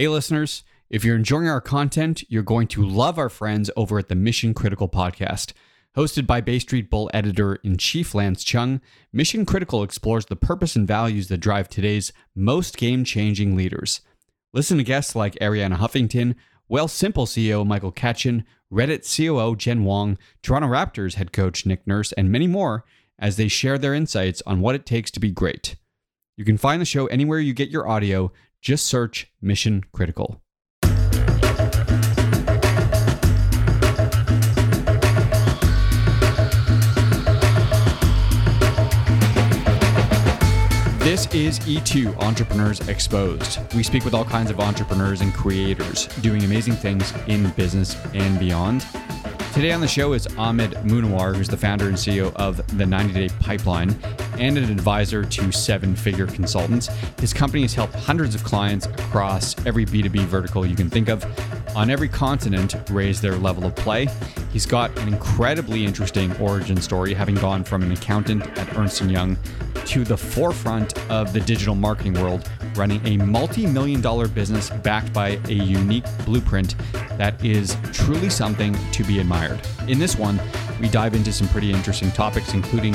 Hey listeners, if you're enjoying our content, you're going to love our friends over at the Mission Critical Podcast. Hosted by Bay Street Bull Editor-in-Chief Lance Chung, Mission Critical explores the purpose and values that drive today's most game-changing leaders. Listen to guests like Arianna Huffington, Well Simple CEO Michael Katchen, Reddit COO Jen Wong, Toronto Raptors head coach Nick Nurse, and many more as they share their insights on what it takes to be great. You can find the show anywhere you get your audio. Just search Mission Critical. This is E2 Entrepreneurs Exposed. We speak with all kinds of entrepreneurs and creators doing amazing things in business and beyond. Today on the show is Ahmad Munawar, who's the founder and CEO of the 90-Day Pipeline and an advisor to seven-figure consultants. His company has helped hundreds of clients across every B2B vertical you can think of on every continent raise their level of play. He's got an incredibly interesting origin story, having gone from an accountant at Ernst & Young to the forefront of the digital marketing world, running a multi-million-dollar business backed by a unique blueprint that is truly something to be admired. In this one, we dive into some pretty interesting topics, including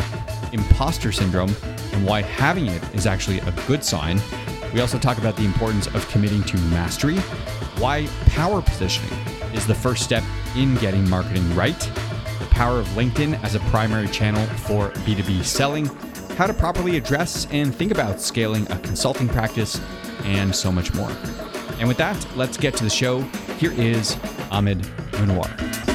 imposter syndrome and why having it is actually a good sign. We also talk about the importance of committing to mastery, why power positioning is the first step in getting marketing right, the power of LinkedIn as a primary channel for B2B selling, how to properly address and think about scaling a consulting practice, and so much more. And with that, let's get to the show. Here is Ahmad Munawar.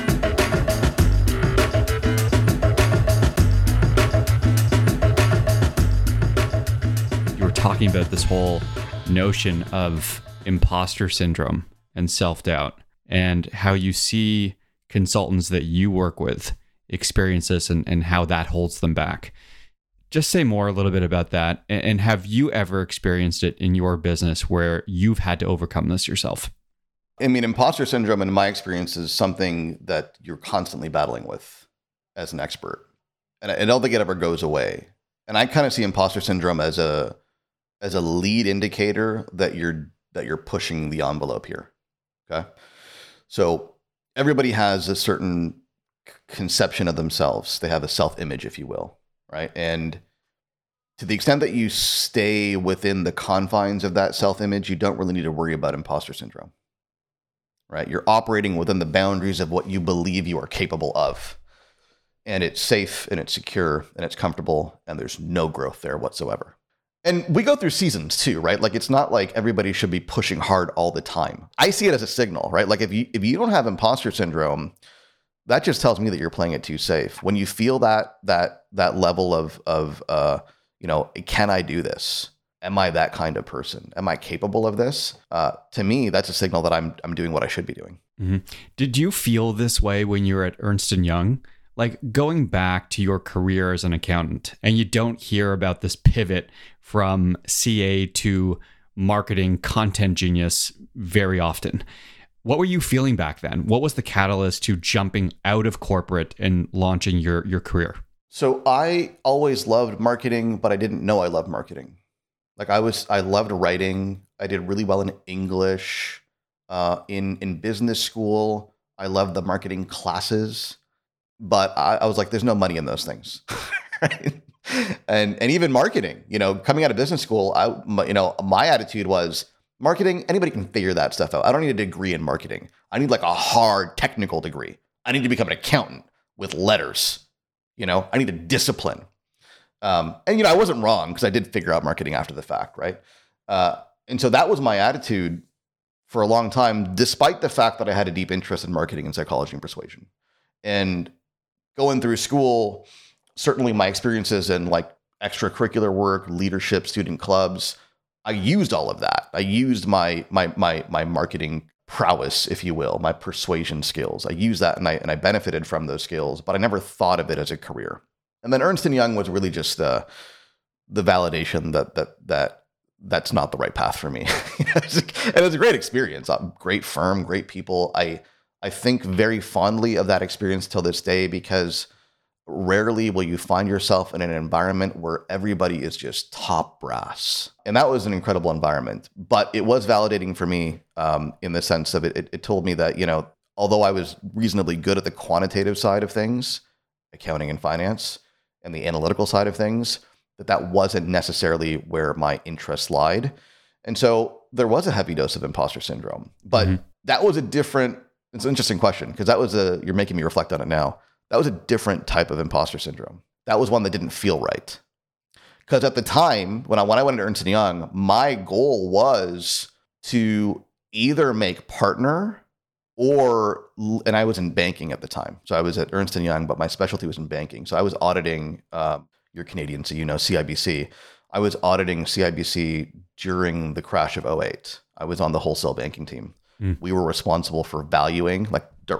You were talking about this whole notion of imposter syndrome and self-doubt and how you see consultants that you work with experience this and how that holds them back. Just say more a little bit about that. And have you ever experienced it in your business where you've had to overcome this yourself? I mean, imposter syndrome, in my experience, is something that you're constantly battling with as an expert. And I don't think it ever goes away. And I kind of see imposter syndrome as a lead indicator that you're pushing the envelope here. Okay. So everybody has a certain conception of themselves. They have a self-image, if you will. Right. And to the extent that you stay within the confines of that self-image, you don't really need to worry about imposter syndrome. Right. You're operating within the boundaries of what you believe you are capable of. And it's safe and it's secure and it's comfortable and there's no growth there whatsoever. And we go through seasons too, right? Like it's not like everybody should be pushing hard all the time. I see it as a signal, right? Like if you don't have imposter syndrome, that just tells me that you're playing it too safe. When you feel that level of can I do this? Am I that kind of person? Am I capable of this? To me, that's a signal that I'm doing what I should be doing. Mm-hmm. Did you feel this way when you were at Ernst & Young? Like going back to your career as an accountant, and you don't hear about this pivot from CA to marketing content genius very often. What were you feeling back then? What was the catalyst to jumping out of corporate and launching your career? So I always loved marketing, but I didn't know I loved marketing. Like I loved writing. I did really well in English, in business school. I loved the marketing classes, but I was like, there's no money in those things. Right? and even marketing. You know, coming out of business school, my attitude was marketing. Anybody can figure that stuff out. I don't need a degree in marketing. I need like a hard technical degree. I need to become an accountant with letters. You know, I need a discipline. I wasn't wrong because I did figure out marketing after the fact, right? And so that was my attitude for a long time, despite the fact that I had a deep interest in marketing and psychology and persuasion. And going through school, certainly my experiences in like extracurricular work, leadership, student clubs, I used all of that. I used my marketing prowess, if you will, my persuasion skills. I used that and I benefited from those skills, but I never thought of it as a career. And then Ernst & Young was really just the validation that's not the right path for me. And it was a great experience, great firm, great people. I think very fondly of that experience till this day, because rarely will you find yourself in an environment where everybody is just top brass. And that was an incredible environment, but it was validating for me in the sense of it told me that, you know, although I was reasonably good at the quantitative side of things, accounting and finance, and the analytical side of things, that wasn't necessarily where my interests lied. And so there was a heavy dose of imposter syndrome, but that was it's an interesting question, because that was you're making me reflect on it now. That was a different type of imposter syndrome. That was one that didn't feel right. Because at the time, when I went into Ernst & Young, my goal was to either make partner and I was in banking at the time. So I was at Ernst & Young, but my specialty was in banking. So I was auditing, you're Canadian, so you know CIBC. I was auditing CIBC during the crash of 2008. I was on the wholesale banking team. We were responsible for valuing,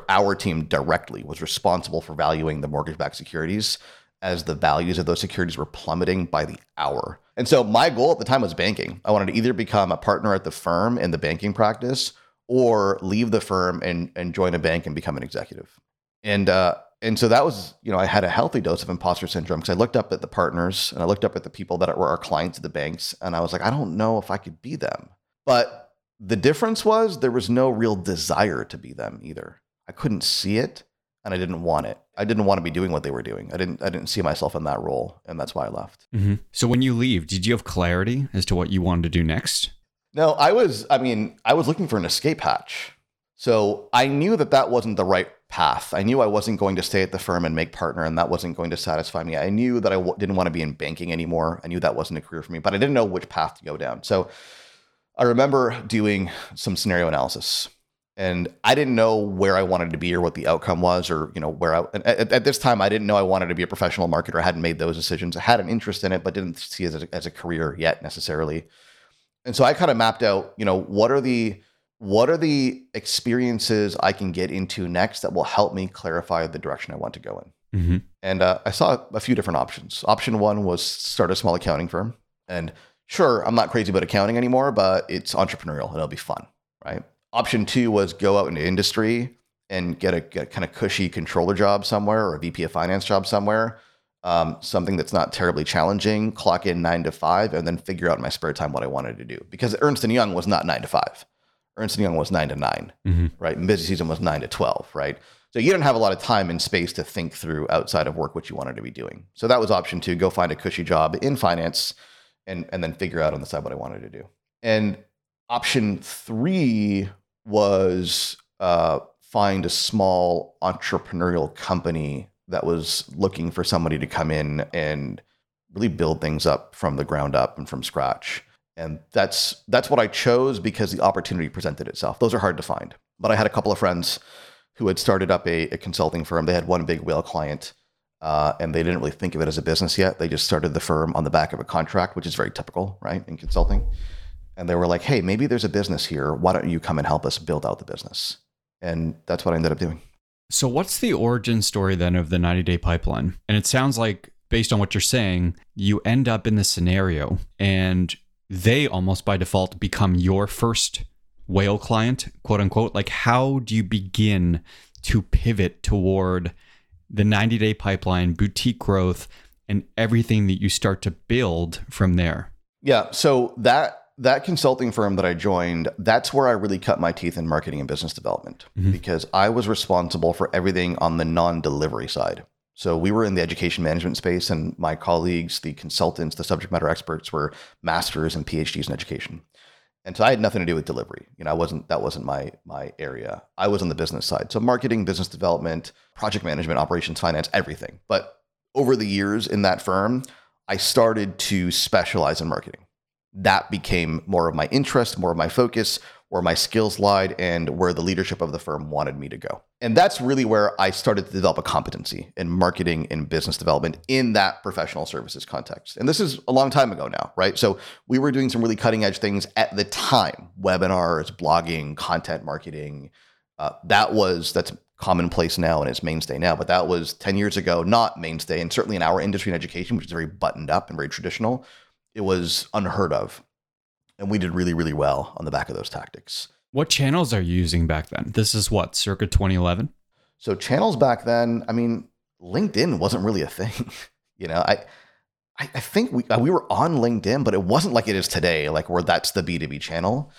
our team directly was responsible for valuing the mortgage-backed securities as the values of those securities were plummeting by the hour. And so my goal at the time was banking. I wanted to either become a partner at the firm in the banking practice or leave the firm and join a bank and become an executive. And so that was, you know, I had a healthy dose of imposter syndrome, because I looked up at the partners and I looked up at the people that were our clients at the banks, and I was like, I don't know if I could be them. But the difference was there was no real desire to be them either. I couldn't see it, and I didn't want it. I didn't want to be doing what they were doing. I didn't see myself in that role, and that's why I left. Mm-hmm. So when you leave, did you have clarity as to what you wanted to do next? No, I was looking for an escape hatch. So I knew that wasn't the right path. I knew I wasn't going to stay at the firm and make partner, and that wasn't going to satisfy me. I knew that I didn't want to be in banking anymore. I knew that wasn't a career for me, but I didn't know which path to go down. So I remember doing some scenario analysis, and I didn't know where I wanted to be or what the outcome was, or, you know, at this time, I didn't know I wanted to be a professional marketer. I hadn't made those decisions. I had an interest in it, but didn't see it as a career yet necessarily. And so I kind of mapped out, you know, what are the experiences I can get into next that will help me clarify the direction I want to go in? Mm-hmm. And I saw a few different options. Option one was start a small accounting firm. And sure, I'm not crazy about accounting anymore, but it's entrepreneurial and it'll be fun, right? Option two was go out into industry and get a kind of cushy controller job somewhere, or a VP of finance job somewhere. Something that's not terribly challenging, clock in 9 to 5, and then figure out in my spare time what I wanted to do. Because Ernst & Young was not 9 to 5. Ernst & Young was 9 to 9, right? And busy season was 9 to 12, right? So you didn't have a lot of time and space to think through outside of work what you wanted to be doing. So that was option two, go find a cushy job in finance and then figure out on the side what I wanted to do. And option three was find a small entrepreneurial company that was looking for somebody to come in and really build things up from the ground up and from scratch. And that's what I chose, because the opportunity presented itself. Those are hard to find. But I had a couple of friends who had started up a consulting firm. They had one big whale client, and they didn't really think of it as a business yet. They just started the firm on the back of a contract, which is very typical, right, in consulting. And they were like, hey, maybe there's a business here. Why don't you come and help us build out the business? And that's what I ended up doing. So what's the origin story then of the 90-Day Pipeline? And it sounds like, based on what you're saying, you end up in this scenario and they almost by default become your first whale client, quote unquote. Like, how do you begin to pivot toward the 90-Day Pipeline, boutique growth, and everything that you start to build from there? Yeah, so that consulting firm that I joined, that's where I really cut my teeth in marketing and business development, because I was responsible for everything on the non-delivery side. So we were in the education management space, and my colleagues, the consultants, the subject matter experts, were masters and PhDs in education. And so I had nothing to do with delivery. You know, that wasn't my area. I was on the business side. So marketing, business development, project management, operations, finance, everything. But over the years in that firm, I started to specialize in marketing. That became more of my interest, more of my focus, where my skills lied and where the leadership of the firm wanted me to go. And that's really where I started to develop a competency in marketing and business development in that professional services context. And this is a long time ago now, right? So we were doing some really cutting edge things at the time, webinars, blogging, content marketing. That's commonplace now and it's mainstay now, but that was 10 years ago, not mainstay. And certainly in our industry in education, which is very buttoned up and very traditional, it was unheard of. And we did really, really well on the back of those tactics. What channels are you using back then? This is what, circa 2011? So channels back then, I mean, LinkedIn wasn't really a thing. You know, I think we were on LinkedIn, but it wasn't like it is today, like where that's the B2B channel.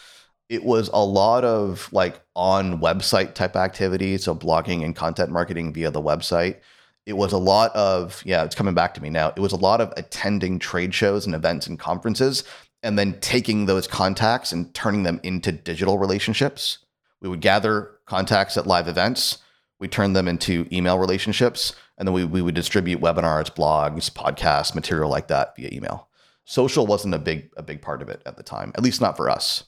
It was a lot of like on website type activity. So blogging and content marketing via the website. It was a lot of, it's coming back to me now. It was a lot of attending trade shows and events and conferences, and then taking those contacts and turning them into digital relationships. We would gather contacts at live events. We turned them into email relationships. And then we would distribute webinars, blogs, podcasts, material like that via email. Social wasn't a big part of it at the time, at least not for us.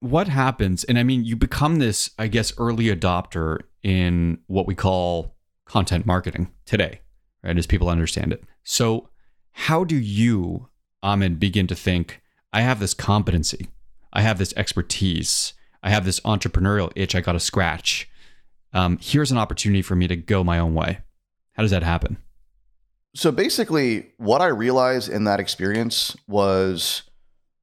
What happens? And I mean, you become this, I guess, early adopter in what we call content marketing today, right? As people understand it. So how do you, Ahmad, begin to think, I have this competency, I have this expertise, I have this entrepreneurial itch I got to scratch. Here's an opportunity for me to go my own way. How does that happen? So basically what I realized in that experience was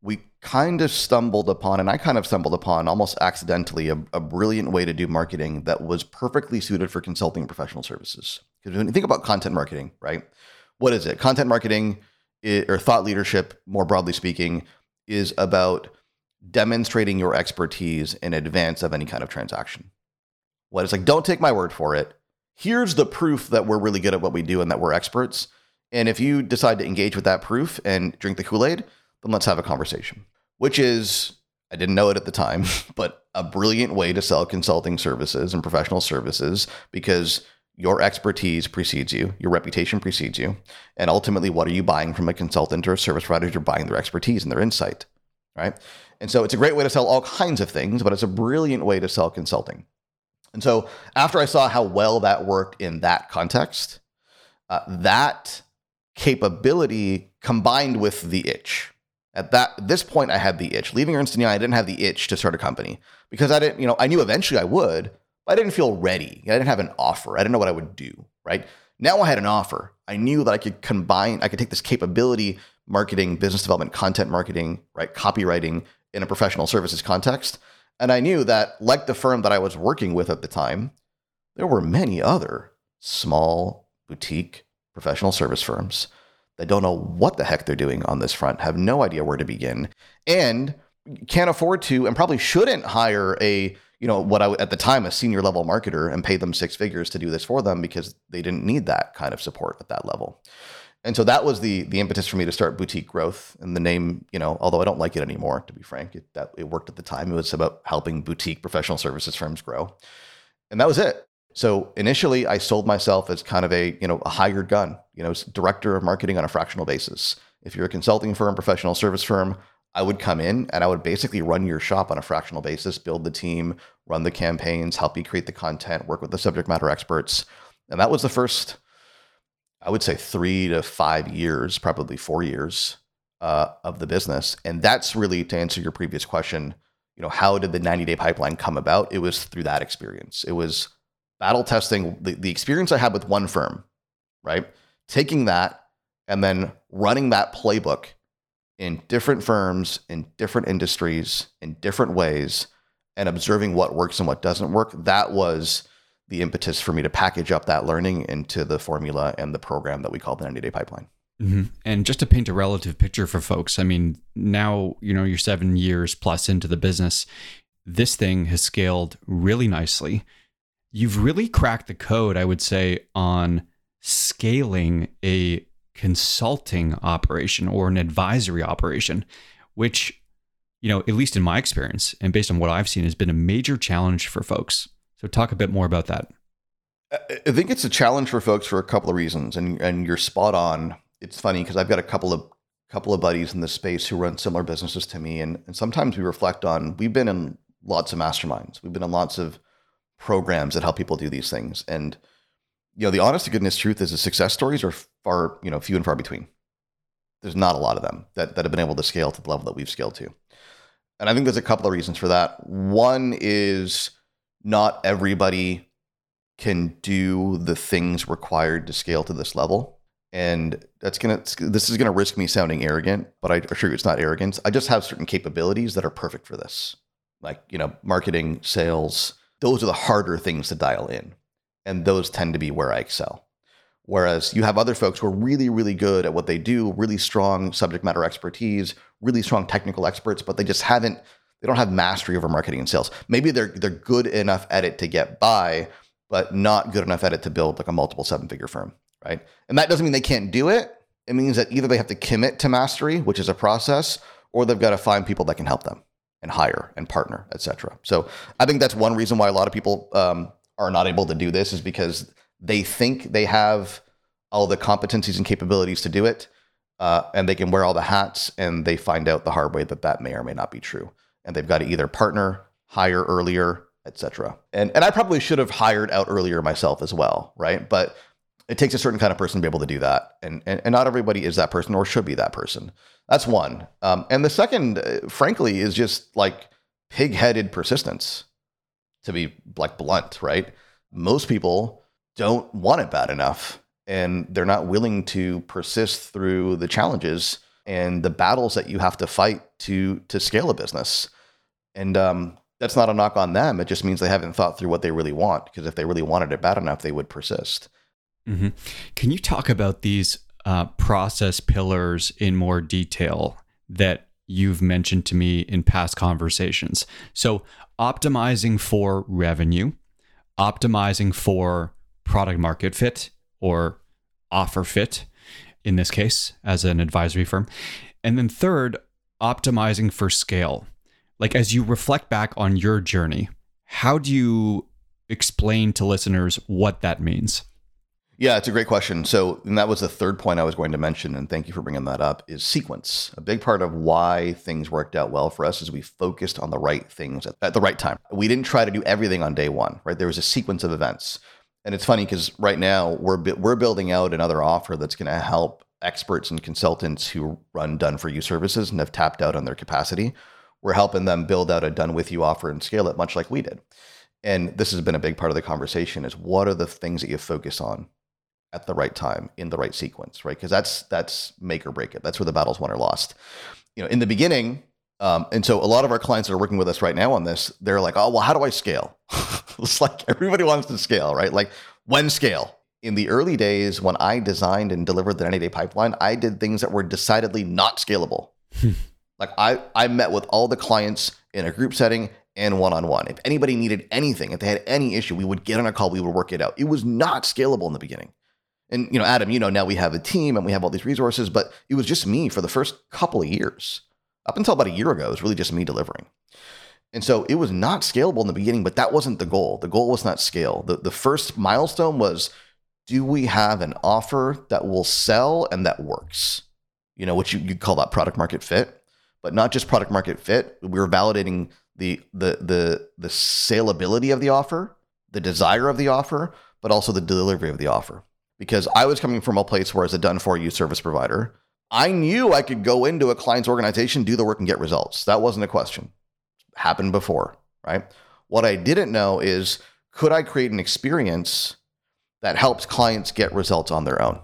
we kind of stumbled upon, and I kind of stumbled upon almost accidentally, a brilliant way to do marketing that was perfectly suited for consulting professional services. Because when you think about content marketing, right? What is it? Content marketing or thought leadership, more broadly speaking, is about demonstrating your expertise in advance of any kind of transaction. What it's like, don't take my word for it. Here's the proof that we're really good at what we do and that we're experts. And if you decide to engage with that proof and drink the Kool-Aid, then let's have a conversation, which is, I didn't know it at the time, but a brilliant way to sell consulting services and professional services, because your expertise precedes you, your reputation precedes you. And ultimately, what are you buying from a consultant or a service provider? You're buying their expertise and their insight, right? And so it's a great way to sell all kinds of things, but it's a brilliant way to sell consulting. And so after I saw how well that worked in that context, that capability combined with the itch. At this point, I had the itch. Leaving Ernst & Young, I didn't have the itch to start a company because I knew eventually I would, I didn't feel ready. I didn't have an offer. I didn't know what I would do, right? Now I had an offer. I knew that I could take this capability, marketing, business development, content marketing, right? Copywriting in a professional services context. And I knew that, like the firm that I was working with at the time, there were many other small boutique professional service firms that don't know what the heck they're doing on this front, have no idea where to begin, and can't afford to, and probably shouldn't hire a senior level marketer and pay them six figures to do this for them, because they didn't need that kind of support at that level. And so that was the impetus for me to start Boutique Growth. And the name, although I don't like it anymore, to be frank, it worked at the time. It was about helping boutique professional services firms grow. And that was it. So initially I sold myself as kind of a hired gun, director of marketing on a fractional basis. If you're a consulting firm, professional service firm, I would come in and I would basically run your shop on a fractional basis, build the team, run the campaigns, help you create the content, work with the subject matter experts. And that was the first, I would say 3 to 5 years, probably 4 years of the business. And that's really, to answer your previous question, how did the 90-day pipeline come about? It was through that experience. It was battle testing, the experience I had with one firm, right? Taking that and then running that playbook in different firms, in different industries, in different ways, and observing what works and what doesn't work. That was the impetus for me to package up that learning into the formula and the program that we call the 90-Day Pipeline. Mm-hmm. And just to paint a relative picture for folks, I mean, now, you're 7 years plus into the business. This thing has scaled really nicely. You've really cracked the code, I would say, on scaling a consulting operation or an advisory operation, which, you know, at least in my experience and based on what I've seen, has been a major challenge for folks. So talk a bit more about that. I think it's a challenge for folks for a couple of reasons, and you're spot on. It's funny because I've got a couple of buddies in this space who run similar businesses to me, and sometimes we reflect on, we've been in lots of masterminds, we've been in lots of programs that help people do these things, and you know, the honest to goodness truth is the success stories are far, you know, few and far between. There's not a lot of them that have been able to scale to the level that we've scaled to. And I think there's a couple of reasons for that. One is not everybody can do the things required to scale to this level. And this is going to risk me sounding arrogant, but I assure you it's not arrogance. I just have certain capabilities that are perfect for this. Like, you know, marketing, sales, those are the harder things to dial in. And those tend to be where I excel. Whereas you have other folks who are really, really good at what they do, really strong subject matter expertise, really strong technical experts, but they don't have mastery over marketing and sales. Maybe they're good enough at it to get by, but not good enough at it to build like a multiple seven-figure firm, right? And that doesn't mean they can't do it. It means that either they have to commit to mastery, which is a process, or they've got to find people that can help them and hire and partner, et cetera. So I think that's one reason why a lot of people are not able to do this, is because they think they have all the competencies and capabilities to do it, and they can wear all the hats, and they find out the hard way that may or may not be true. And they've got to either partner, hire earlier, et cetera. And I probably should have hired out earlier myself as well, right? But it takes a certain kind of person to be able to do that. And not everybody is that person or should be that person. That's one. And the second, frankly, is just like pig-headed persistence, to be like blunt, right? Most people don't want it bad enough, and they're not willing to persist through the challenges and the battles that you have to fight to scale a business. And that's not a knock on them. It just means they haven't thought through what they really want, because if they really wanted it bad enough, they would persist. Mm-hmm. Can you talk about these process pillars in more detail that you've mentioned to me in past conversations? So optimizing for revenue, optimizing for product market fit or offer fit, in this case, as an advisory firm. And then third, optimizing for scale. Like, as you reflect back on your journey, how do you explain to listeners what that means? Yeah, it's a great question. So, and that was the third point I was going to mention, and thank you for bringing that up, is sequence. A big part of why things worked out well for us is we focused on the right things at the right time. We didn't try to do everything on day one, right? There was a sequence of events. And it's funny because right now we're building out another offer that's going to help experts and consultants who run done-for-you services and have tapped out on their capacity. We're helping them build out a done-with-you offer and scale it much like we did. And this has been a big part of the conversation, is what are the things that you focus on at the right time, in the right sequence, right? Because that's make or break it. That's where the battle's won or lost, you know, in the beginning. And so a lot of our clients that are working with us right now on this, they're like, oh, well, how do I scale? It's like everybody wants to scale, right? Like, when scale? In the early days, when I designed and delivered the 90-Day Pipeline, I did things that were decidedly not scalable. Like I met with all the clients in a group setting and one-on-one. If anybody needed anything, if they had any issue, we would get on a call, we would work it out. It was not scalable in the beginning. And, you know, Adam, you know, now we have a team and we have all these resources, but it was just me for the first couple of years. Up until about a year ago, it was really just me delivering. And so it was not scalable in the beginning, but that wasn't the goal. The goal was not scale. The first milestone was, do we have an offer that will sell and that works? You know, which you call that product market fit, but not just product market fit. We were validating the saleability of the offer, the desire of the offer, but also the delivery of the offer. Because I was coming from a place where, as a done-for-you service provider, I knew I could go into a client's organization, do the work, and get results. That wasn't a question. Happened before, right? What I didn't know is, could I create an experience that helps clients get results on their own?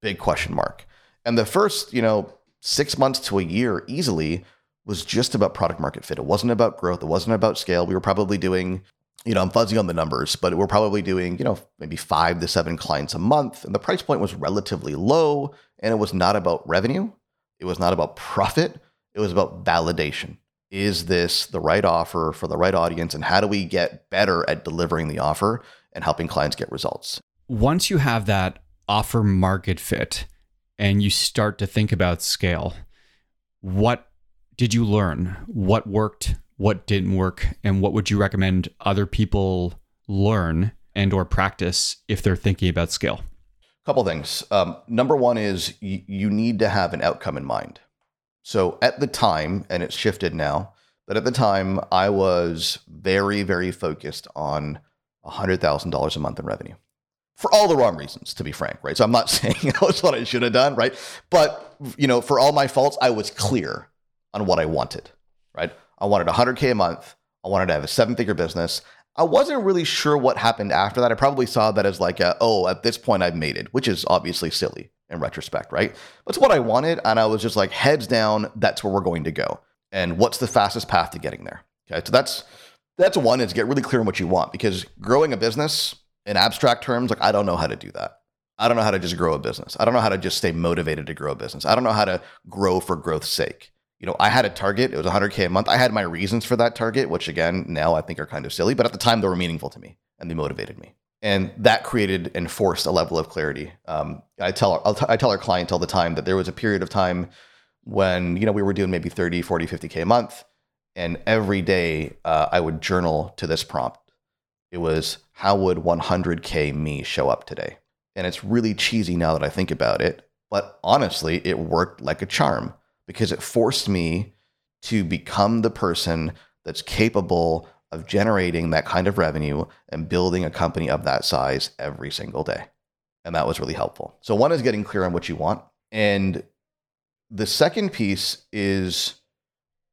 Big question mark. And the first, you know, 6 months to a year easily was just about product market fit. It wasn't about growth. It wasn't about scale. We were probably doing, you know, I'm fuzzy on the numbers, but we're probably doing, you know, maybe 5 to 7 clients a month. And the price point was relatively low, and it was not about revenue. It was not about profit. It was about validation. Is this the right offer for the right audience? And how do we get better at delivering the offer and helping clients get results? Once you have that offer market fit and you start to think about scale. What did you learn? What worked? What didn't work? And what would you recommend other people learn and or practice if they're thinking about scale? A couple things. Number one is you need to have an outcome in mind. So at the time, and it's shifted now, but at the time I was very, very focused on $100,000 a month in revenue for all the wrong reasons, to be frank, right? So I'm not saying that was what I should have done, right? But, you know, for all my faults, I was clear on what I wanted, right? I wanted 100K a month. I wanted to have a 7-figure business. I wasn't really sure what happened after that. I probably saw that as like, at this point I've made it, which is obviously silly in retrospect, right? But it's what I wanted. And I was just like, heads down, that's where we're going to go. And what's the fastest path to getting there? Okay. So that's one, is get really clear on what you want, because growing a business in abstract terms, like I don't know how to do that. I don't know how to just grow a business. I don't know how to just stay motivated to grow a business. I don't know how to grow for growth's sake. You know, I had a target, it was 100K a month. I had my reasons for that target, which again, now I think are kind of silly, but at the time they were meaningful to me and they motivated me. And that created and forced a level of clarity. I tell our clients all the time that there was a period of time when, you know, we were doing maybe 30, 40, 50K a month. And every day I would journal to this prompt. It was, how would 100K me show up today? And it's really cheesy now that I think about it, but honestly, it worked like a charm, because it forced me to become the person that's capable of generating that kind of revenue and building a company of that size every single day. And that was really helpful. So one is getting clear on what you want. And the second piece is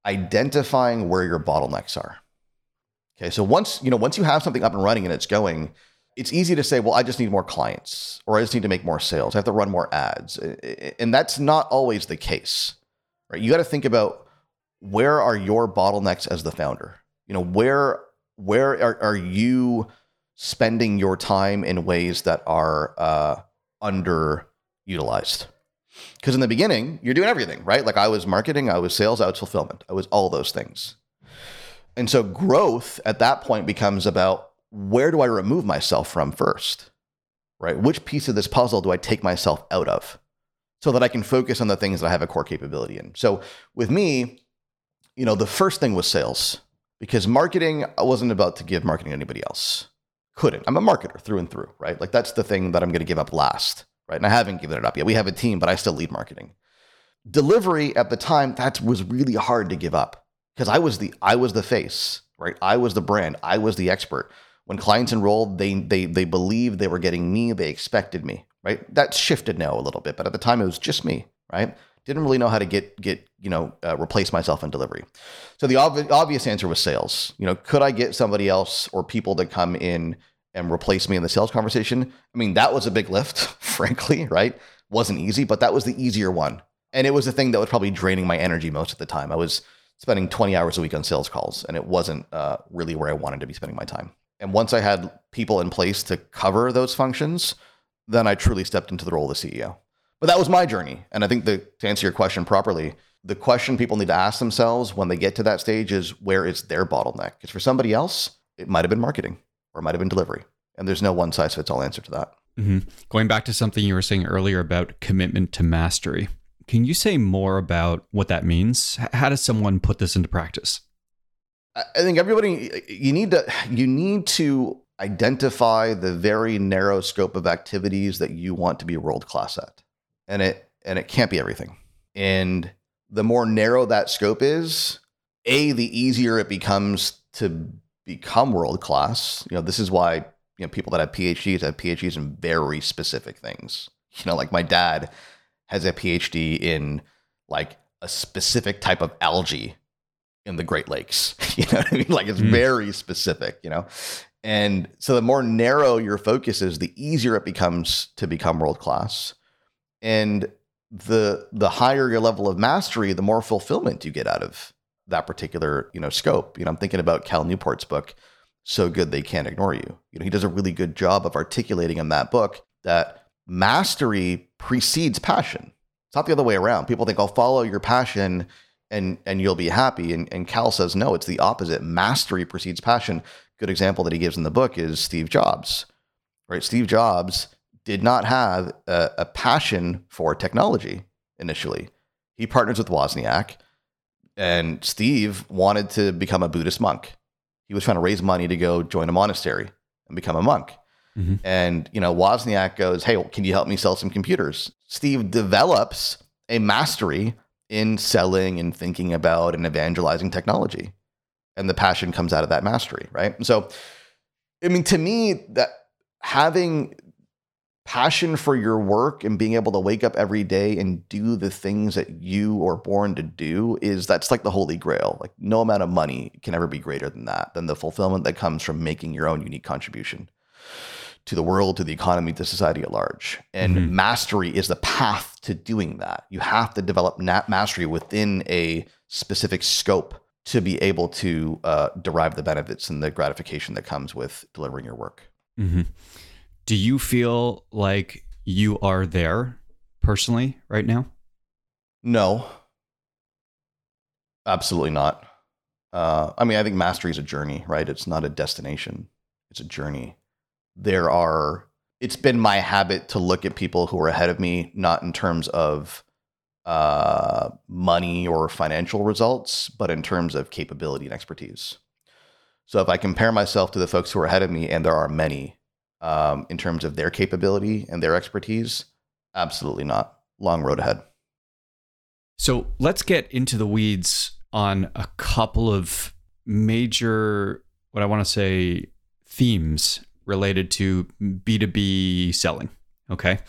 identifying where your bottlenecks are. Okay. So once you have something up and running and it's going, it's easy to say, well, I just need more clients, or I just need to make more sales. I have to run more ads. And that's not always the case. Right? You got to think about, where are your bottlenecks as the founder? You know, where are you spending your time in ways that are underutilized? Because in the beginning, you're doing everything, right? Like I was marketing, I was sales, I was fulfillment, I was all those things. And so growth at that point becomes about, where do I remove myself from first, right? Which piece of this puzzle do I take myself out of, so that I can focus on the things that I have a core capability in? So with me, you know, the first thing was sales, because marketing, I wasn't about to give marketing to anybody else. Couldn't. I'm a marketer through and through, right? Like that's the thing that I'm going to give up last, right? And I haven't given it up yet. We have a team, but I still lead marketing. Delivery at the time, that was really hard to give up, because I was the face, right? I was the brand. I was the expert. When clients enrolled, they believed they were getting me. They expected me. Right? That's shifted now a little bit, but at the time it was just me, right? Didn't really know how to replace myself in delivery. So the obvious answer was sales. You know, could I get somebody else or people to come in and replace me in the sales conversation? I mean, that was a big lift, frankly, right? Wasn't easy, but that was the easier one. And it was the thing that was probably draining my energy most at the time. I was spending 20 hours a week on sales calls, and it wasn't really where I wanted to be spending my time. And once I had people in place to cover those functions, then I truly stepped into the role of the CEO. But that was my journey. And I think to answer your question properly, the question people need to ask themselves when they get to that stage is, where is their bottleneck? Because for somebody else, it might've been marketing, or it might've been delivery. And there's no one size fits all answer to that. Mm-hmm. Going back to something you were saying earlier about commitment to mastery, can you say more about what that means? How does someone put this into practice? I think everybody, you need to identify the very narrow scope of activities that you want to be world-class at. And it can't be everything. And the more narrow that scope is, the easier it becomes to become world-class. You know, this is why, you know, people that have PhDs in very specific things. You know, like my dad has a PhD in like a specific type of algae in the Great Lakes. You know what I mean? Like it's very specific, you know? And so the more narrow your focus is, the easier it becomes to become world-class. And the higher your level of mastery, the more fulfillment you get out of that particular, you know, scope. You know, I'm thinking about Cal Newport's book, So Good They Can't Ignore You. You know, he does a really good job of articulating in that book that mastery precedes passion. It's not the other way around. People think, I'll follow your passion and you'll be happy. And Cal says, no, it's the opposite. Mastery precedes passion. Good example that he gives in the book is Steve Jobs, right? Steve Jobs did not have a passion for technology initially. He partners with Wozniak, and Steve wanted to become a Buddhist monk. He was trying to raise money to go join a monastery and become a monk. Mm-hmm. And, you know, Wozniak goes, hey, can you help me sell some computers? Steve develops a mastery in selling and thinking about and evangelizing technology. And the passion comes out of that mastery, right? And so, I mean, to me, that having passion for your work and being able to wake up every day and do the things that you are born to do that's like the holy grail. Like no amount of money can ever be greater than that, than the fulfillment that comes from making your own unique contribution to the world, to the economy, to society at large. And mm-hmm. mastery is the path to doing that. You have to develop mastery within a specific scope to be able to derive the benefits and the gratification that comes with delivering your work. Mm-hmm. Do you feel like you are there personally right now? No, absolutely not. I mean, I think mastery is a journey, right? It's not a destination. It's a journey. It's been my habit to look at people who are ahead of me, not in terms of money or financial results, but in terms of capability and expertise. So if I compare myself to the folks who are ahead of me, and there are many, in terms of their capability and their expertise, absolutely not. Long road ahead. So let's get into the weeds on a couple of major, what I want to say, themes related to B2B selling. Okay.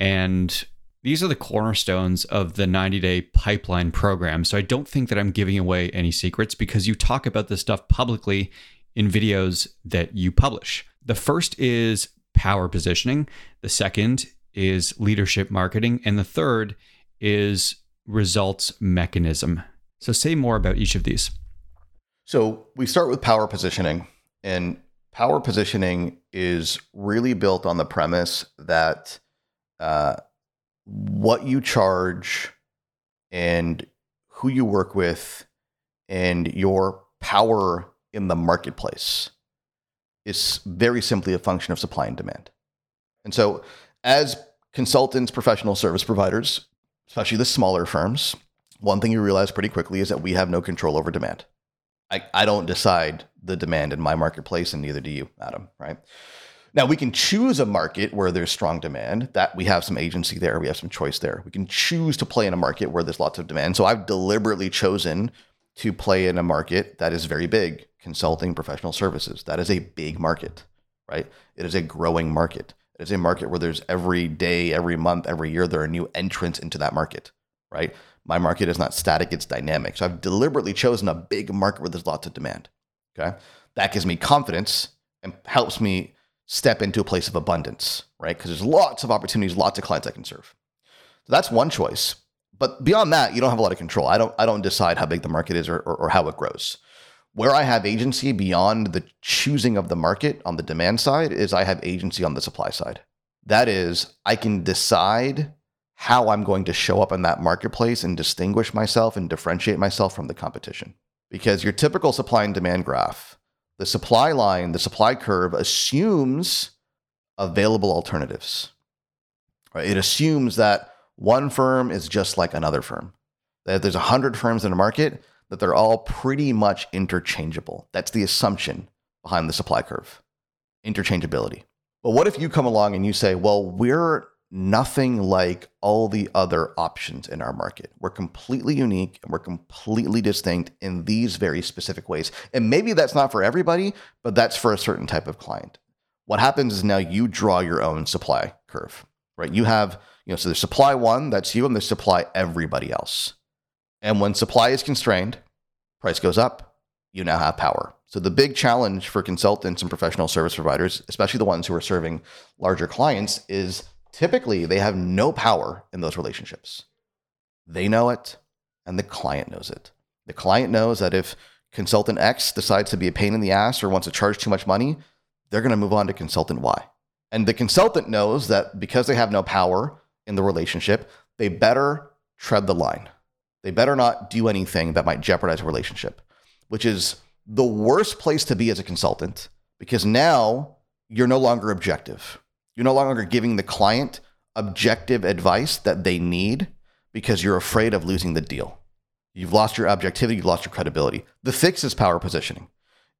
And these are the cornerstones of the 90-Day Pipeline program. So I don't think that I'm giving away any secrets because you talk about this stuff publicly in videos that you publish. The first is power positioning. The second is leadership marketing. And the third is results mechanism. So say more about each of these. So we start with power positioning. And power positioning is really built on the premise that what you charge and who you work with and your power in the marketplace is very simply a function of supply and demand. And so as consultants, professional service providers, especially the smaller firms, one thing you realize pretty quickly is that we have no control over demand. I don't decide the demand in my marketplace, and neither do you, Adam, right? Now we can choose a market where there's strong demand, that we have some agency there, we have some choice there. We can choose to play in a market where there's lots of demand. So I've deliberately chosen to play in a market that is very big. Consulting, professional services. That is a big market, right? It is a growing market. It is a market where there's every day, every month, every year, there are new entrants into that market, right? My market is not static, it's dynamic. So I've deliberately chosen a big market where there's lots of demand, okay? That gives me confidence and helps me step into a place of abundance, right? Because there's lots of opportunities, lots of clients I can serve. So that's one choice. But beyond that, you don't have a lot of control. I don't decide how big the market is or how it grows. Where I have agency beyond the choosing of the market on the demand side is I have agency on the supply side. That is, I can decide how I'm going to show up in that marketplace and distinguish myself and differentiate myself from the competition. Because your typical supply and demand graph, the supply line, the supply curve assumes available alternatives. Right? It assumes that one firm is just like another firm. That if there's 100 firms in a market, that they're all pretty much interchangeable. That's the assumption behind the supply curve, interchangeability. But what if you come along and you say, well, we're nothing like all the other options in our market. We're completely unique and we're completely distinct in these very specific ways. And maybe that's not for everybody, but that's for a certain type of client. What happens is now you draw your own supply curve, right? You have, so there's supply one, that's you, and there's supply everybody else. And when supply is constrained, price goes up, you now have power. So the big challenge for consultants and professional service providers, especially the ones who are serving larger clients, is typically they have no power in those relationships. They know it, and the client knows it. The client knows that if consultant X decides to be a pain in the ass or wants to charge too much money, they're going to move on to consultant Y. And the consultant knows that because they have no power in the relationship, they better tread the line. They better not do anything that might jeopardize a relationship, which is the worst place to be as a consultant, because now you're no longer objective. You're no longer giving the client objective advice that they need because you're afraid of losing the deal. You've lost your objectivity. You've lost your credibility. The fix is power positioning.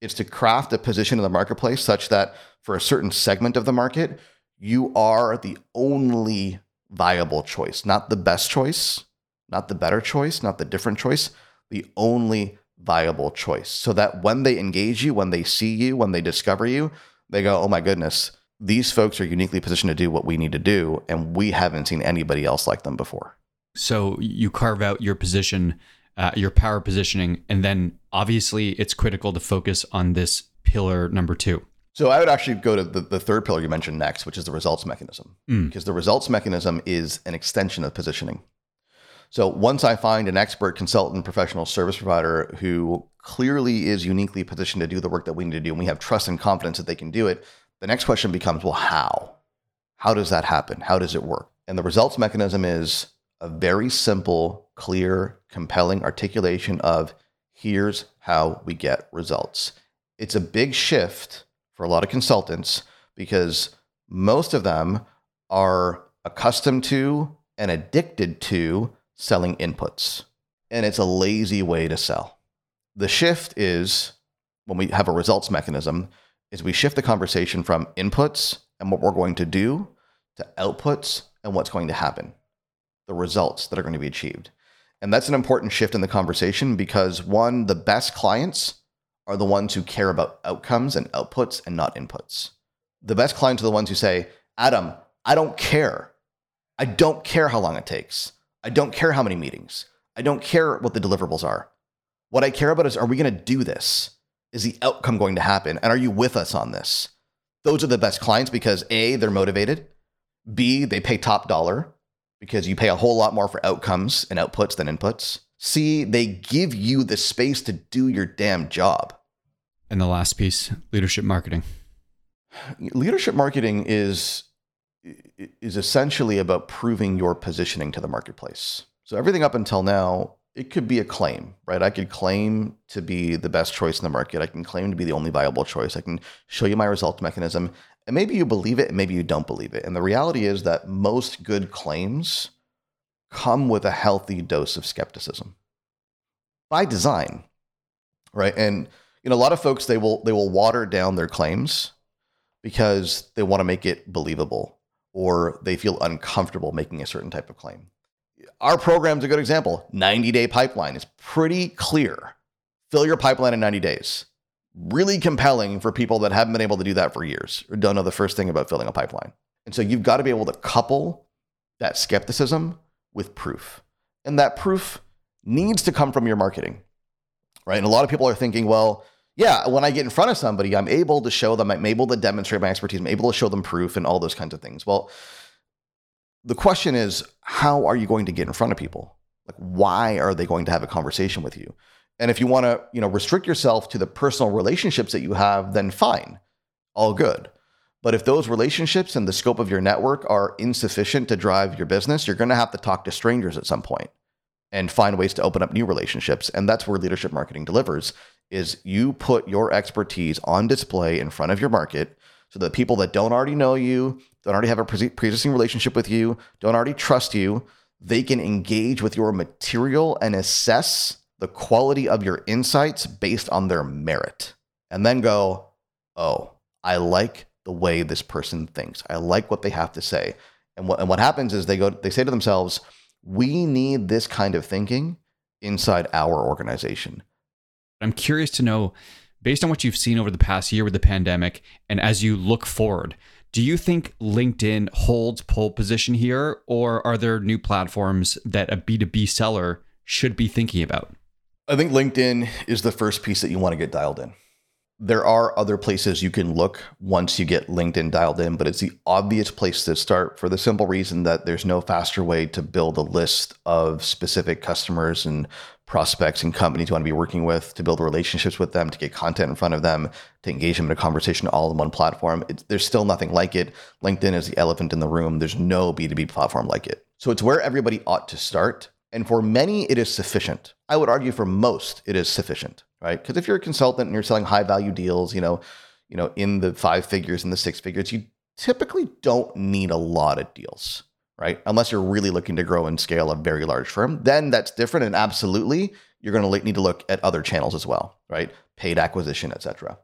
It's to craft a position in the marketplace such that for a certain segment of the market, you are the only viable choice, not the best choice, not the better choice, not the different choice, the only viable choice. So that when they engage you, when they see you, when they discover you, they go, oh my goodness, these folks are uniquely positioned to do what we need to do. And we haven't seen anybody else like them before. So you carve out your position, your power positioning, and then obviously it's critical to focus on this pillar number two. So I would actually go to the third pillar you mentioned next, which is the results mechanism, because the results mechanism is an extension of positioning. So once I find an expert, consultant, professional service provider who clearly is uniquely positioned to do the work that we need to do, and we have trust and confidence that they can do it, the next question becomes, well, how? How does that happen? How does it work? And the results mechanism is a very simple, clear, compelling articulation of here's how we get results. It's a big shift for a lot of consultants because most of them are accustomed to and addicted to selling inputs. And it's a lazy way to sell. The shift is, when we have a results mechanism, is we shift the conversation from inputs and what we're going to do to outputs and what's going to happen, the results that are going to be achieved. And that's an important shift in the conversation because, one, the best clients are the ones who care about outcomes and outputs and not inputs. The best clients are the ones who say, Adam, I don't care. I don't care how long it takes. I don't care how many meetings. I don't care what the deliverables are. What I care about is, are we going to do this? Is the outcome going to happen? And are you with us on this? Those are the best clients because A, they're motivated. B, they pay top dollar, because you pay a whole lot more for outcomes and outputs than inputs. C, they give you the space to do your damn job. And the last piece, leadership marketing. Leadership marketing is essentially about proving your positioning to the marketplace. So everything up until now, it could be a claim, right? I could claim to be the best choice in the market. I can claim to be the only viable choice. I can show you my result mechanism. And maybe you believe it, and maybe you don't believe it. And the reality is that most good claims come with a healthy dose of skepticism by design, right? And you know, a lot of folks, they will water down their claims because they want to make it believable, or they feel uncomfortable making a certain type of claim. Our program's a good example. 90-Day Pipeline is pretty clear. Fill your pipeline in 90 days. Really compelling for people that haven't been able to do that for years or don't know the first thing about filling a pipeline. And so you've got to be able to couple that skepticism with proof. And that proof needs to come from your marketing, right? And a lot of people are thinking, well, yeah, when I get in front of somebody, I'm able to show them, I'm able to demonstrate my expertise, I'm able to show them proof and all those kinds of things. Well, the question is, how are you going to get in front of people? Like, why are they going to have a conversation with you? And if you want to, you know, restrict yourself to the personal relationships that you have, then fine, all good. But if those relationships and the scope of your network are insufficient to drive your business, you're going to have to talk to strangers at some point and find ways to open up new relationships. And that's where leadership marketing delivers, is you put your expertise on display in front of your market so that people that don't already know you, don't already have a pre-existing relationship with you, don't already trust you, they can engage with your material and assess the quality of your insights based on their merit, and then go, oh, I like the way this person thinks. I like what they have to say. And what happens is they say to themselves, we need this kind of thinking inside our organization. I'm curious to know, based on what you've seen over the past year with the pandemic, and as you look forward, do you think LinkedIn holds pole position here, or are there new platforms that a B2B seller should be thinking about? I think LinkedIn is the first piece that you want to get dialed in. There are other places you can look once you get LinkedIn dialed in, but it's the obvious place to start for the simple reason that there's no faster way to build a list of specific customers and prospects and companies you want to be working with, to build relationships with them, to get content in front of them, to engage them in a conversation all in one platform. There's still nothing like it. LinkedIn is the elephant in the room. There's no B2B platform like it. So it's where everybody ought to start. And for many, it is sufficient. I would argue for most, it is sufficient, right? Because if you're a consultant and you're selling high value deals, in the 5 figures and the 6 figures, you typically don't need a lot of deals, right? Unless you're really looking to grow and scale a very large firm, then that's different. And absolutely, you're going to need to look at other channels as well, right? Paid acquisition, et cetera.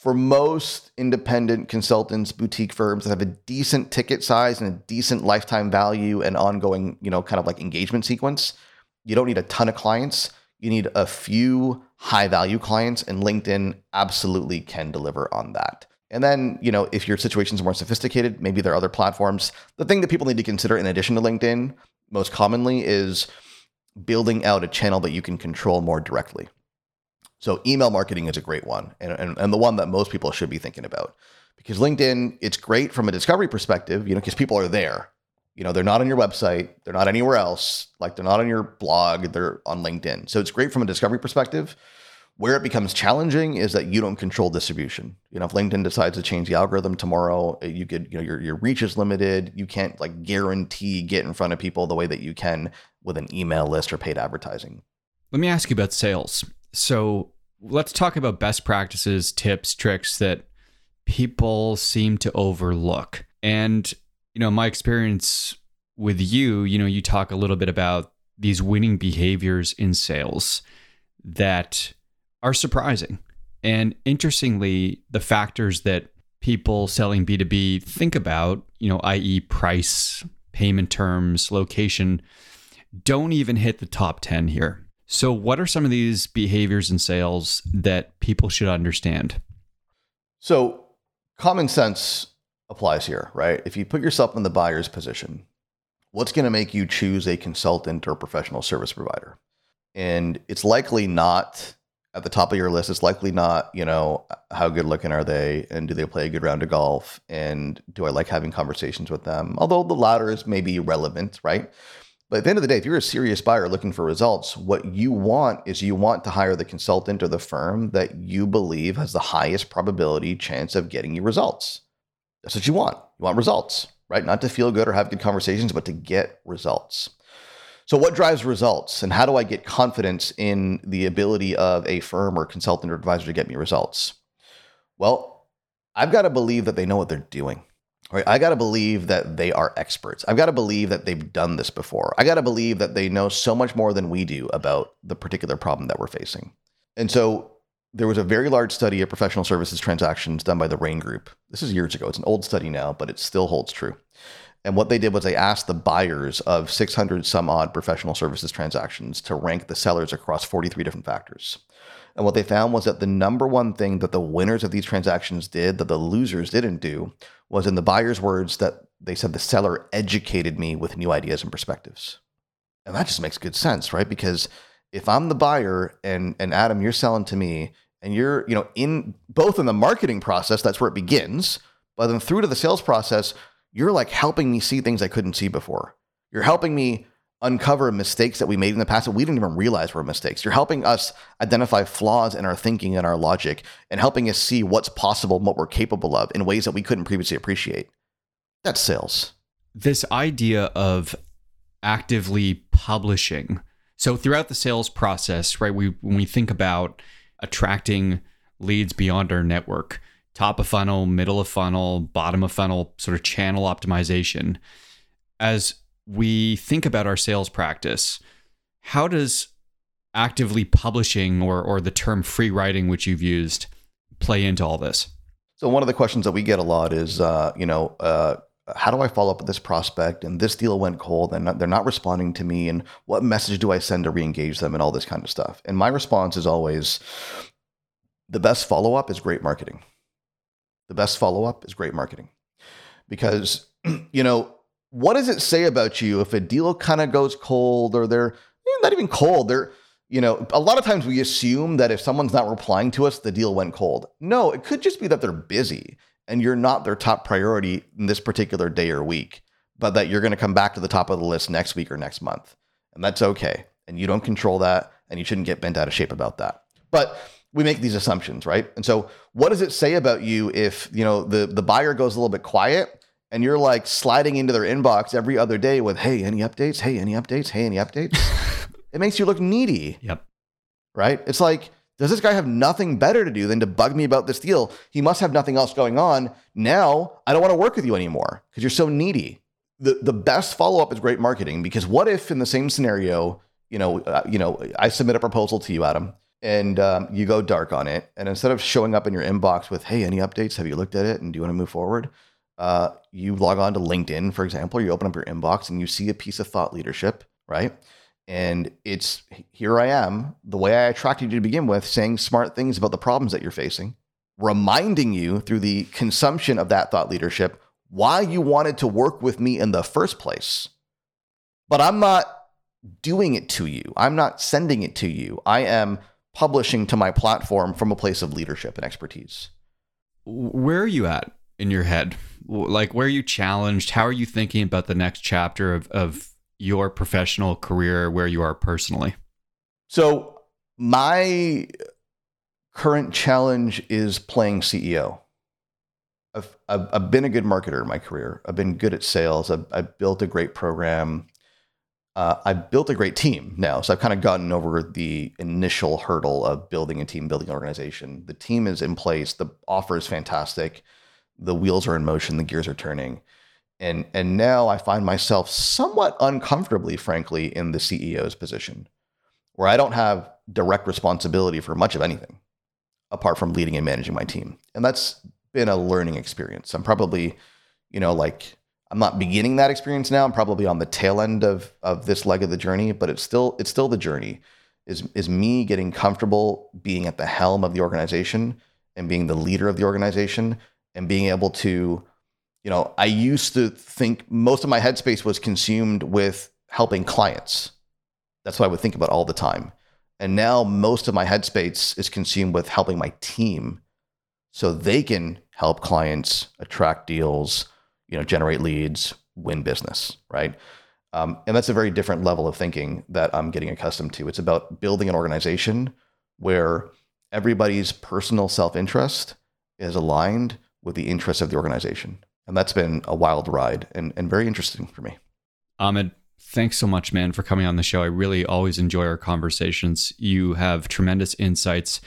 For most independent consultants, boutique firms that have a decent ticket size and a decent lifetime value and ongoing, you know, kind of like engagement sequence, you don't need a ton of clients. You need a few high value clients, and LinkedIn absolutely can deliver on that. And then, you know, if your situation's more sophisticated, maybe there are other platforms. The thing that people need to consider in addition to LinkedIn most commonly is building out a channel that you can control more directly. So email marketing is a great one, and the one that most people should be thinking about, because LinkedIn, it's great from a discovery perspective, you know, because people are there, you know, they're not on your website, they're not anywhere else, like they're not on your blog, they're on LinkedIn. So it's great from a discovery perspective. Where it becomes challenging is that you don't control distribution. You know, if LinkedIn decides to change the algorithm tomorrow, you could, you know, your reach is limited. You can't like guarantee get in front of people the way that you can with an email list or paid advertising. Let me ask you about sales. So let's talk about best practices, tips, tricks that people seem to overlook. And, you know, my experience with you, you know, you talk a little bit about these winning behaviors in sales that are surprising. And interestingly, the factors that people selling B2B think about, you know, i.e. price, payment terms, location, don't even hit the top 10 here. So what are some of these behaviors in sales that people should understand? So common sense applies here, right? If you put yourself in the buyer's position, what's going to make you choose a consultant or professional service provider? And it's likely not at the top of your list. It's likely not, you know, how good looking are they, and do they play a good round of golf, and do I like having conversations with them? Although the latter is maybe relevant, right? But at the end of the day, if you're a serious buyer looking for results, what you want is you want to hire the consultant or the firm that you believe has the highest probability chance of getting you results. That's what you want. You want results, right? Not to feel good or have good conversations, but to get results. So what drives results, and how do I get confidence in the ability of a firm or consultant or advisor to get me results? Well, I've got to believe that they know what they're doing, right? I got to believe that they are experts. I've got to believe that they've done this before. I got to believe that they know so much more than we do about the particular problem that we're facing. And so there was a very large study of professional services transactions done by the Rain Group. This is years ago. It's an old study now, but it still holds true. And what they did was they asked the buyers of 600 some odd professional services transactions to rank the sellers across 43 different factors. And what they found was that the number one thing that the winners of these transactions did that the losers didn't do was, in the buyer's words, that they said the seller educated me with new ideas and perspectives. And that just makes good sense, right? Because if I'm the buyer and Adam, you're selling to me, and you're, you know, in both in the marketing process, that's where it begins, but then through to the sales process, you're like helping me see things I couldn't see before. You're helping me uncover mistakes that we made in the past that we didn't even realize were mistakes. You're helping us identify flaws in our thinking and our logic, and helping us see what's possible and what we're capable of in ways that we couldn't previously appreciate. That's sales. This idea of actively publishing. So throughout the sales process, right, when we think about attracting leads beyond our network, top of funnel, middle of funnel, bottom of funnel, sort of channel optimization. As we think about our sales practice, how does actively publishing or the term free writing, which you've used, play into all this? So one of the questions that we get a lot is, how do I follow up with this prospect? And this deal went cold and they're not responding to me. And what message do I send to re-engage them and all this kind of stuff? And my response is always, the best follow-up is great marketing. The best follow-up is great marketing, because, you know, what does it say about you if a deal kind of goes cold, or they're not even cold? They're, you know, a lot of times we assume that if someone's not replying to us, the deal went cold. No, it could just be that they're busy and you're not their top priority in this particular day or week, but that you're going to come back to the top of the list next week or next month. And that's okay. And you don't control that, and you shouldn't get bent out of shape about that. But we make these assumptions, right? And so what does it say about you if, you know, the buyer goes a little bit quiet and you're like sliding into their inbox every other day with, hey, any updates? Hey, any updates? Hey, any updates? It makes you look needy. Yep. Right? It's like, Does this guy have nothing better to do than to bug me about this deal? He must have nothing else going on. Now, I don't want to work with you anymore because you're so needy. The best follow-up is great marketing, because what if in the same scenario, I submit a proposal to you, Adam, and you go dark on it. And instead of showing up in your inbox with, hey, any updates? Have you looked at it? And do you want to move forward? You log on to LinkedIn, for example, you open up your inbox and you see a piece of thought leadership, right? And it's, here I am, the way I attracted you to begin with, saying smart things about the problems that you're facing, reminding you through the consumption of that thought leadership why you wanted to work with me in the first place. But I'm not doing it to you. I'm not sending it to you. I am publishing to my platform from a place of leadership and expertise. Where are you at in your head? Like, where are you challenged? How are you thinking about the next chapter of your professional career, where you are personally? So my current challenge is playing CEO. I've been a good marketer in my career. I've been good at sales. I've built a great program. I've built a great team now. So I've kind of gotten over the initial hurdle of building a team, building an organization. The team is in place. The offer is fantastic. The wheels are in motion. The gears are turning. And now I find myself somewhat uncomfortably, frankly, in the CEO's position, where I don't have direct responsibility for much of anything apart from leading and managing my team. And that's been a learning experience. I'm probably, I'm not beginning that experience now. I'm probably on the tail end of this leg of the journey, but it's still the journey is me getting comfortable being at the helm of the organization and being the leader of the organization and being able to, I used to think most of my headspace was consumed with helping clients. That's what I would think about all the time. And now most of my headspace is consumed with helping my team so they can help clients, attract deals, generate leads, win business, right? And that's a very different level of thinking that I'm getting accustomed to. It's about building an organization where everybody's personal self-interest is aligned with the interests of the organization. And that's been a wild ride and very interesting for me. Ahmad, thanks so much, man, for coming on the show. I really always enjoy our conversations. You have tremendous insights.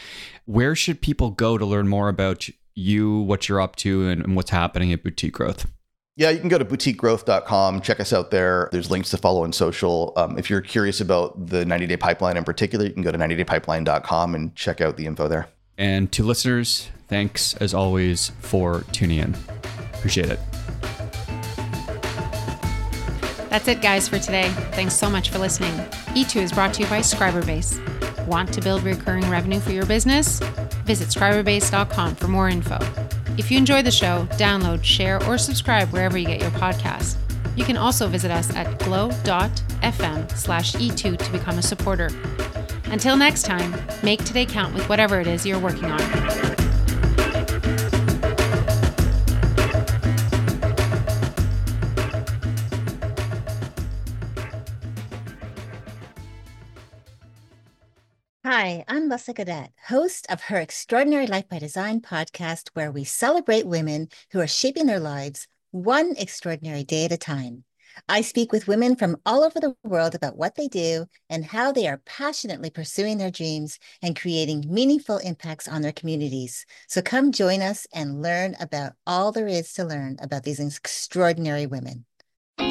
Where should people go to learn more about you, what you're up to, and what's happening at Boutique Growth? Yeah, you can go to boutiquegrowth.com. Check us out there. There's links to follow on social. If you're curious about the 90-Day Pipeline in particular, you can go to 90daypipeline.com and check out the info there. And to listeners, thanks as always for tuning in. Appreciate it. That's it, guys, for today. Thanks so much for listening. E2 is brought to you by Scriberbase. Want to build recurring revenue for your business? Visit scriberbase.com for more info. If you enjoy the show, download, share, or subscribe wherever you get your podcast. You can also visit us at glow.fm/E2 to become a supporter. Until next time, make today count with whatever it is you're working on. Hi, I'm Lessa Cadet, host of Her Extraordinary Life by Design podcast, where we celebrate women who are shaping their lives one extraordinary day at a time. I speak with women from all over the world about what they do and how they are passionately pursuing their dreams and creating meaningful impacts on their communities. So come join us and learn about all there is to learn about these extraordinary women.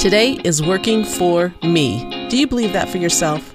Today is working for me. Do you believe that for yourself?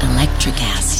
Electricast.